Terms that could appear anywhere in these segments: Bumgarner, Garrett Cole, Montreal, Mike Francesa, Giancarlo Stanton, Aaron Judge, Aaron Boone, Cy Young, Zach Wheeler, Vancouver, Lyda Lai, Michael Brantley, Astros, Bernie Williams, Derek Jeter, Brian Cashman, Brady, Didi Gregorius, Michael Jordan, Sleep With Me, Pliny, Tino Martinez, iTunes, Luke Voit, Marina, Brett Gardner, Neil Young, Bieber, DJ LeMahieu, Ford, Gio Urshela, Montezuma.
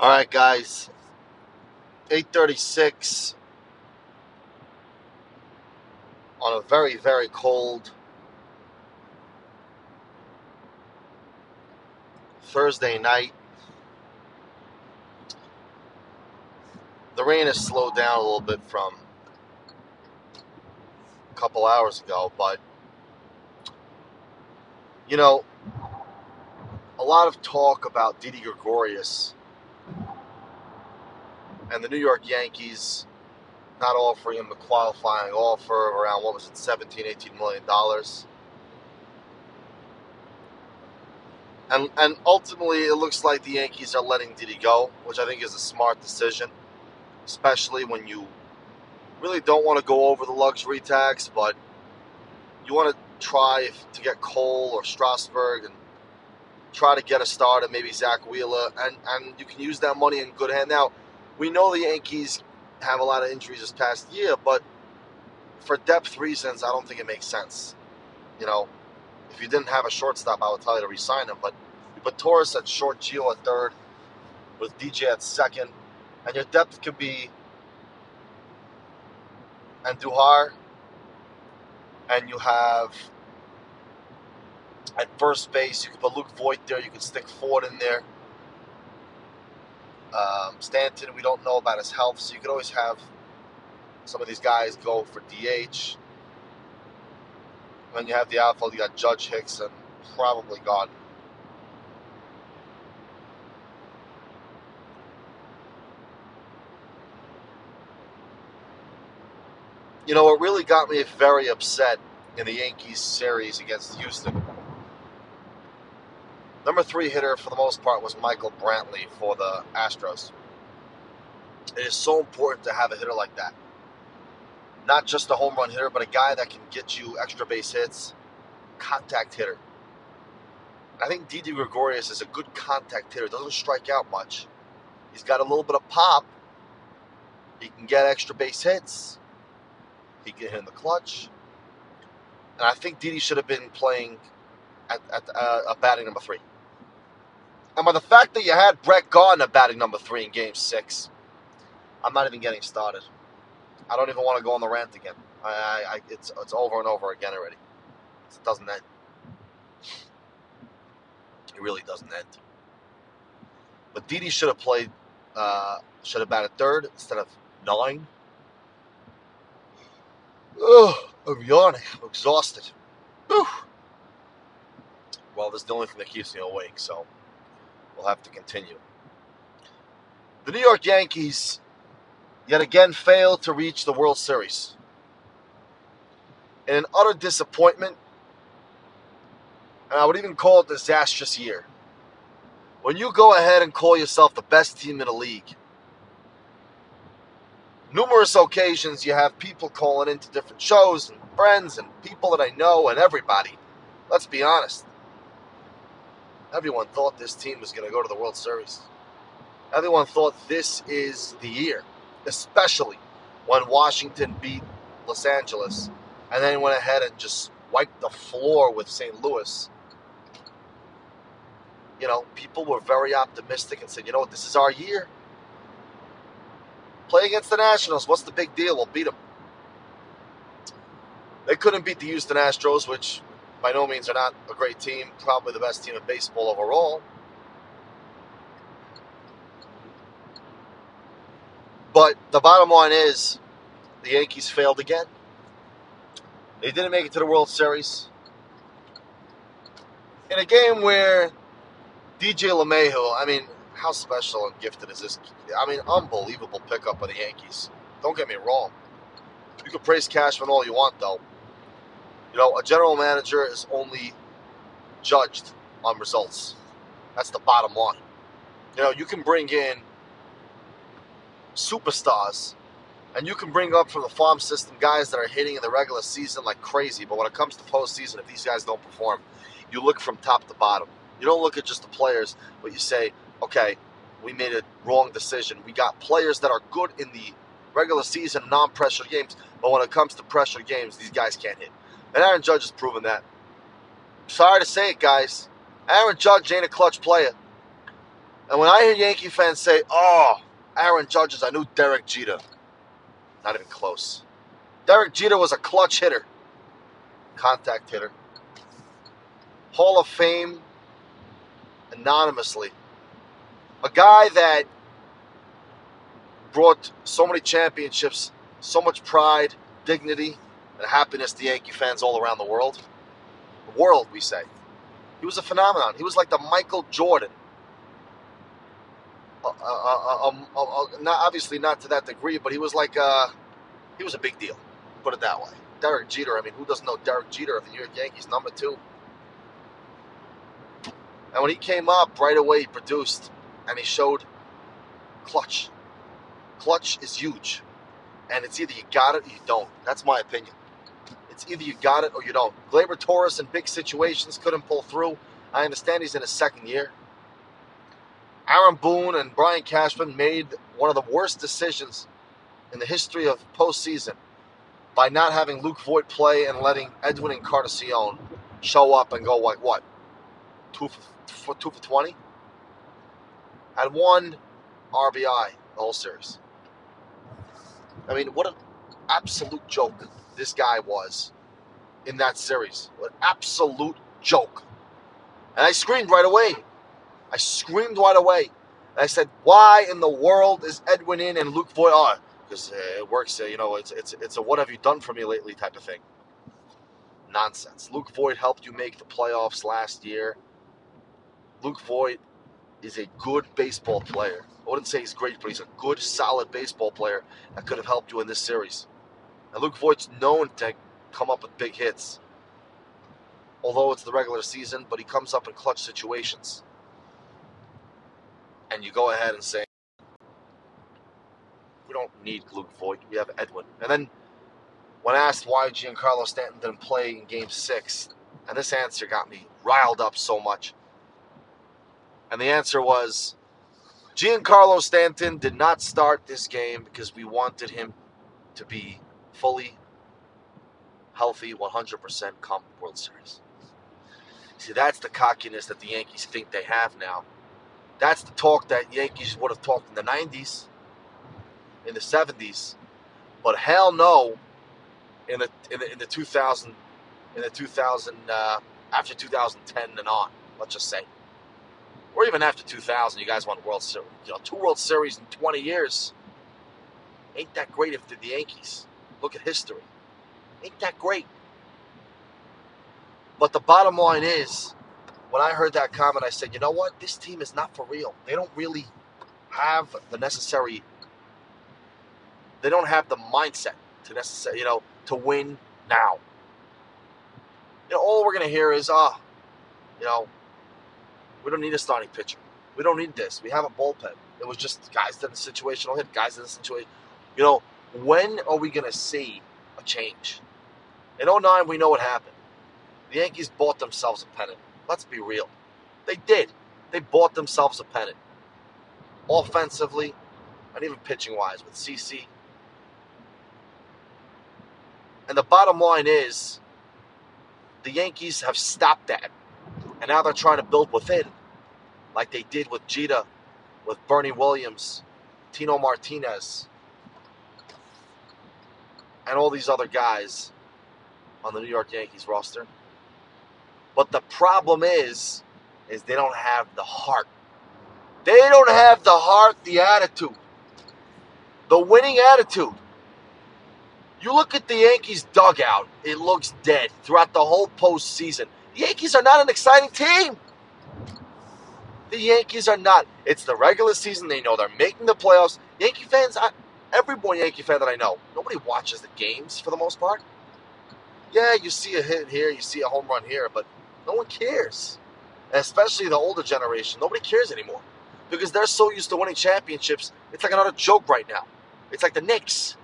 All right, guys, 8:36 on a very, very cold Thursday night. The rain has slowed down a little bit from a couple hours ago, but, you know, a lot of talk about Didi Gregorius and the New York Yankees not offering him a qualifying offer of around, what was it, $17-18 million. And ultimately, it looks like the Yankees are letting Didi go, which I think is a smart decision, especially when you really don't want to go over the luxury tax, but you want to try to get Cole or Strasburg and try to get a starter, maybe Zach Wheeler, and you can use that money in good hand. Now, we know the Yankees have a lot of injuries this past year, but for depth reasons, I don't think it makes sense. You know, if you didn't have a shortstop, I would tell you to re-sign him. But Torres at short, Gio at third, with DJ at second, and your depth could be Andujar, and you have at first base, you could put Luke Voit there, you could stick Ford in there. Stanton, we don't know about his health, so you could always have some of these guys go for DH. When you have the outfield, you got Judge, Hickson, probably Gardner. You know, it really got me very upset in the Yankees series against Houston. Number three hitter, for the most part, was Michael Brantley for the Astros. It is so important to have a hitter like that. Not just a home run hitter, but a guy that can get you extra base hits, contact hitter. I think Didi Gregorius is a good contact hitter. Doesn't strike out much. He's got a little bit of pop. He can get extra base hits. He can hit in the clutch. And I think Didi should have been playing at batting number three. And by the fact that you had Brett Gardner batting number three in Game 6, I'm not even getting started. I don't even want to go on the rant again. It's over and over again already. It doesn't end. It really doesn't end. But Didi should have played, should have batted third instead of 9. Ugh, I'm yawning. I'm exhausted. Ugh. Well, this is the only thing that keeps me awake, so we'll have to continue. The New York Yankees yet again failed to reach the World Series. In an utter disappointment, and I would even call it a disastrous year. When you go ahead and call yourself the best team in the league, numerous occasions you have people calling into different shows and friends and people that I know and everybody. Let's be honest. Everyone thought this team was going to go to the World Series. Everyone thought this is the year, especially when Washington beat Los Angeles and then went ahead and just wiped the floor with St. Louis. You know, people were very optimistic and said, you know what, this is our year. Play against the Nationals. What's the big deal? We'll beat them. They couldn't beat the Houston Astros, which by no means are not a great team, probably the best team in baseball overall. But the bottom line is the Yankees failed again. They didn't make it to the World Series. In a game where DJ LeMahieu, I mean, how special and gifted is this? I mean, unbelievable pickup by the Yankees. Don't get me wrong. You can praise Cashman all you want, though. You know, a general manager is only judged on results. That's the bottom line. You know, you can bring in superstars, and you can bring up from the farm system guys that are hitting in the regular season like crazy, but when it comes to postseason, if these guys don't perform, you look from top to bottom. You don't look at just the players, but you say, okay, we made a wrong decision. We got players that are good in the regular season, non-pressure games, but when it comes to pressure games, these guys can't hit. And Aaron Judge has proven that. Sorry to say it, guys. Aaron Judge ain't a clutch player. And when I hear Yankee fans say, oh, Aaron Judge is a new Derek Jeter, not even close. Derek Jeter was a clutch hitter, contact hitter, Hall of Fame anonymously, a guy that brought so many championships, so much pride, dignity, and happiness to Yankee fans all around the world. The world, we say. He was a phenomenon. He was like the Michael Jordan. Obviously not to that degree, but he was like, he was a big deal, put it that way. Derek Jeter, I mean, who doesn't know Derek Jeter of the New York Yankees, number two? And when he came up, right away he produced, and he showed clutch. Clutch is huge. And it's either you got it or you don't. That's my opinion. It's either you got it or you don't. Gleyber Torres in big situations couldn't pull through. I understand he's in his second year. Aaron Boone and Brian Cashman made one of the worst decisions in the history of postseason by not having Luke Voit play and letting Edwin Encarnacion show up and go like, what, 2 for 20? Had one RBI the whole series. I mean, what an absolute joke this guy was in that series. What an absolute joke. And I screamed right away. I screamed right away. And I said, why in the world is Edwin in and Luke Voit on? Because it works, you know, it's a what have you done for me lately type of thing. Nonsense. Luke Voit helped you make the playoffs last year. Luke Voit is a good baseball player. I wouldn't say he's great, but he's a good, solid baseball player that could have helped you in this series. And Luke Voit's known to come up with big hits, although it's the regular season, but he comes up in clutch situations. And you go ahead and say, we don't need Luke Voit. We have Edwin. And then when asked why Giancarlo Stanton didn't play in Game 6, and this answer got me riled up so much. And the answer was, Giancarlo Stanton did not start this game because we wanted him to be fully healthy, 100% come World Series. See, that's the cockiness that the Yankees think they have now. That's the talk that Yankees would have talked in the 90s, in the 70s, but hell no, in the 2000, after 2010 and on, let's just say. Or even after 2000, you guys won World Series. You know, 2 World Series in 20 years. Ain't that great if they're the Yankees. Look at history. Ain't that great. But the bottom line is, when I heard that comment, I said, you know what? This team is not for real. They don't really have the necessary, they don't have the mindset to necessary, you know, to win now. You know, all we're going to hear is, you know, we don't need a starting pitcher. We don't need this. We have a bullpen. It was just guys did a situational hit, guys did a situation. You know, when are we going to see a change? In 2009, we know what happened. The Yankees bought themselves a pennant. Let's be real. They did. They bought themselves a pennant. Offensively, and even pitching-wise with CC. And the bottom line is, the Yankees have stopped that. And now they're trying to build within, like they did with Jeter, with Bernie Williams, Tino Martinez, and all these other guys on the New York Yankees roster. But the problem is they don't have the heart. They don't have the heart, the attitude, the winning attitude. You look at the Yankees dugout, it looks dead throughout the whole postseason. The Yankees are not an exciting team. The Yankees are not. It's the regular season. They know they're making the playoffs. Yankee fans, every born Yankee fan that I know, nobody watches the games for the most part. Yeah, you see a hit here, you see a home run here, but no one cares. And especially the older generation. Nobody cares anymore because they're so used to winning championships. It's like another joke right now. It's like the Knicks.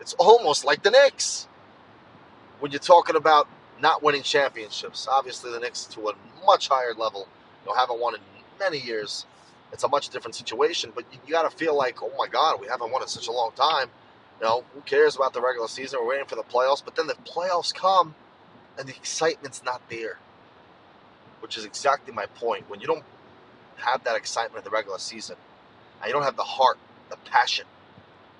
It's almost like the Knicks when you're talking about not winning championships. Obviously, the Knicks to a much higher level, you know, haven't won in many years. It's a much different situation, but you got to feel like, oh, my God, we haven't won in such a long time. You know, who cares about the regular season? We're waiting for the playoffs. But then the playoffs come, and the excitement's not there. which is exactly my point. When you don't have that excitement of the regular season, and you don't have the heart, the passion,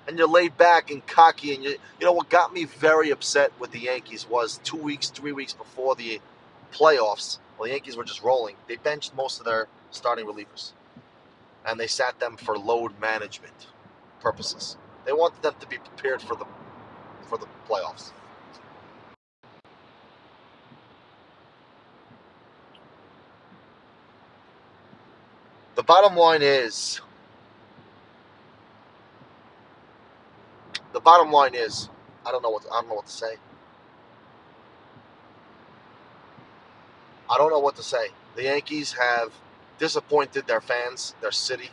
and you're laid back and cocky, and you know what got me very upset with the Yankees was 3 weeks before the playoffs, well, the Yankees were just rolling. They benched most of their starting relievers, and they sat them for load management purposes. They wanted them to be prepared for the playoffs. The bottom line is, I don't know what to say. The Yankees have disappointed their fans, their city.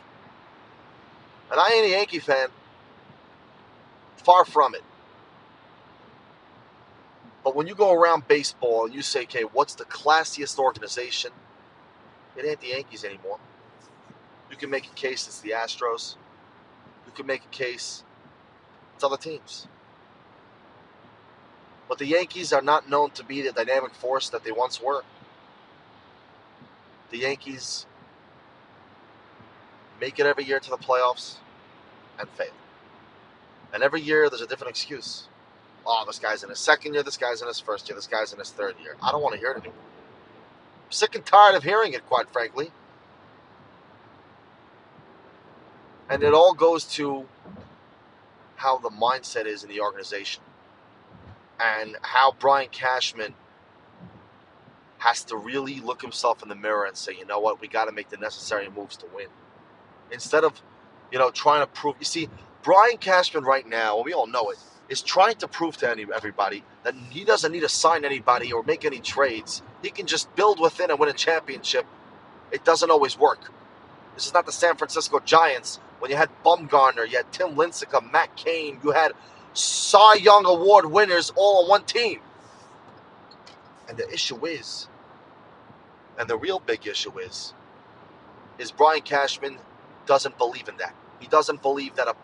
And I ain't a Yankee fan. Far from it. But when you go around baseball and you say, okay, what's the classiest organization? It ain't the Yankees anymore. You can make a case it's the Astros. You can make a case it's other teams. But the Yankees are not known to be the dynamic force that they once were. The Yankees make it every year to the playoffs and fail. And every year there's a different excuse. Oh, this guy's in his second year, this guy's in his first year, this guy's in his third year. I don't want to hear it anymore. I'm sick and tired of hearing it, quite frankly. And it all goes to how the mindset is in the organization and how Brian Cashman has to really look himself in the mirror and say, you know what, we got to make the necessary moves to win. Instead of, trying to prove, you see, Brian Cashman right now, and we all know it, is trying to prove to everybody that he doesn't need to sign anybody or make any trades. He can just build within and win a championship. It doesn't always work. This is not the San Francisco Giants when you had Bumgarner, you had Tim Lincecum, Matt Cain, you had Cy Young Award winners all on one team. And the issue is, and the real big issue is Brian Cashman doesn't believe in that. He doesn't believe that a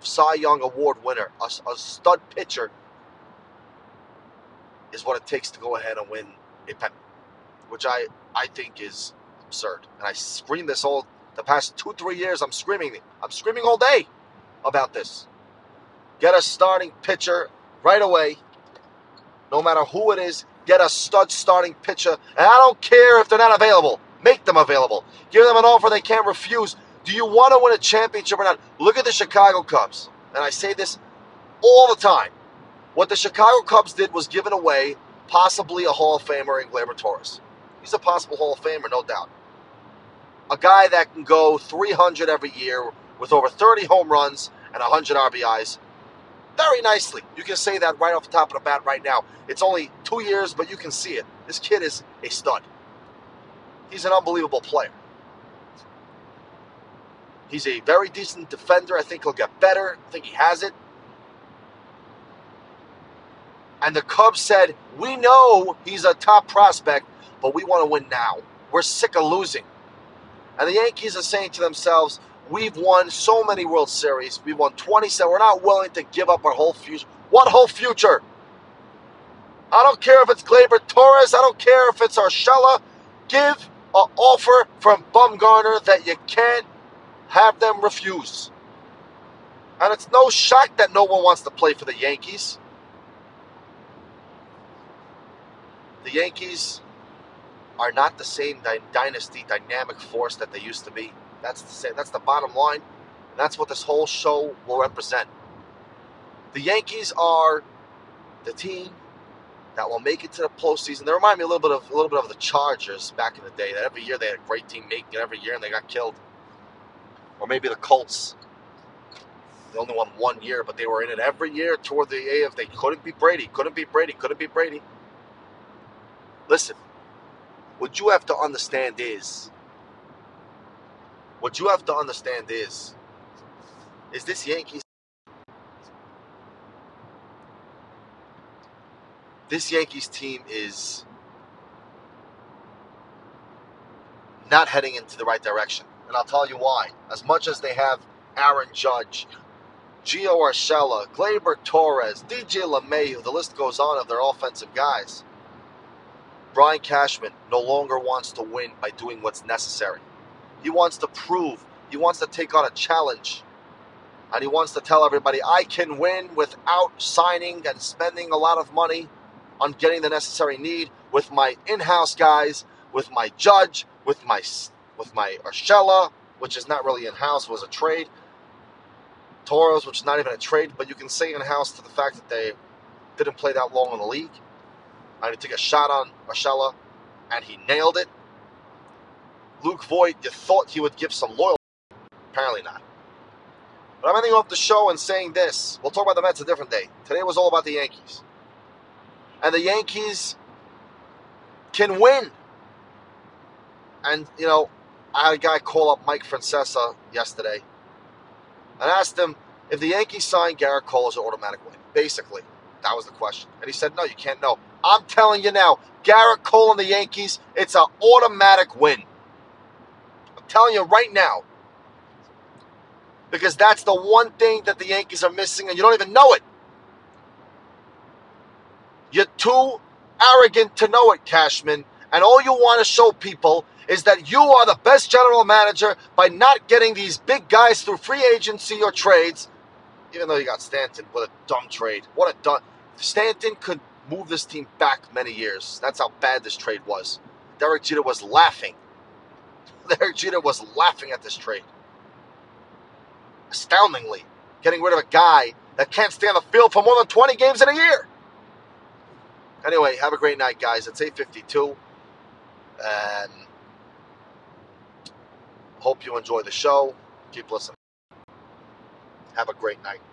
Cy Young Award winner, a stud pitcher, is what it takes to go ahead and win a pennant, which I think is absurd. And I scream this the past 2-3 years, I'm screaming all day about this. Get a starting pitcher right away, no matter who it is. Get a stud starting pitcher, and I don't care if they're not available. Make them available. Give them an offer they can't refuse. Do you want to win a championship or not? Look at the Chicago Cubs, and I say this all the time. What the Chicago Cubs did was giving away possibly a Hall of Famer in Gleyber Torres. He's a possible Hall of Famer, no doubt. A guy that can go 300 every year with over 30 home runs and 100 RBIs. Very nicely. You can say that right off the top of the bat right now. It's only 2 years, but you can see it. This kid is a stud. He's an unbelievable player. He's a very decent defender. I think he'll get better. I think he has it. And the Cubs said, we know he's a top prospect, but we want to win now. We're sick of losing. And the Yankees are saying to themselves, we've won so many World Series. We've won 27. We're not willing to give up our whole future. What whole future? I don't care if it's Gleyber Torres. I don't care if it's Urshela. Give an offer from Bumgarner that you can't have them refuse. And it's no shock that no one wants to play for the Yankees. The Yankees are not the same dynasty, dynamic force that they used to be. That's the same. That's the bottom line. And that's what this whole show will represent. The Yankees are the team that will make it to the postseason. They remind me a little bit of the Chargers back in the day. That every year they had a great team making it every year and they got killed. Or maybe the Colts. They only won 1 year, but they were in it every year toward the AFC. They couldn't beat Brady. Listen, what you have to understand is this Yankees. This Yankees team is not heading into the right direction. And I'll tell you why. As much as they have Aaron Judge, Gio Urshela, Gleyber Torres, DJ LeMahieu, the list goes on of their offensive guys. Brian Cashman no longer wants to win by doing what's necessary. He wants to prove, he wants to take on a challenge, and he wants to tell everybody, I can win without signing and spending a lot of money on getting the necessary need with my in-house guys, with my Judge, with my Urshela, which is not really in-house, was a trade. Torres, which is not even a trade, but you can say in-house to the fact that they didn't play that long in the league. I took a shot on Urshela, and he nailed it. Luke Voit, you thought he would give some loyalty. Apparently not. But I'm ending off the show and saying this. We'll talk about the Mets a different day. Today was all about the Yankees. And the Yankees can win. And, you know, I had a guy call up Mike Francesa yesterday and asked him, if the Yankees sign Garrett Cole, is an automatic win? Basically, that was the question. And he said, no, you can't know. I'm telling you now, Garrett Cole and the Yankees, it's an automatic win. I'm telling you right now. Because that's the one thing that the Yankees are missing, and you don't even know it. You're too arrogant to know it, Cashman. And all you want to show people is that you are the best general manager by not getting these big guys through free agency or trades. Even though you got Stanton, what a dumb trade. What a dumb... Stanton could move this team back many years. That's how bad this trade was. Derek Jeter was laughing. Derek Jeter was laughing at this trade. Astoundingly, getting rid of a guy that can't stay on the field for more than 20 games in a year. Anyway, have a great night, guys. It's 8:52. And hope you enjoy the show. Keep listening. Have a great night.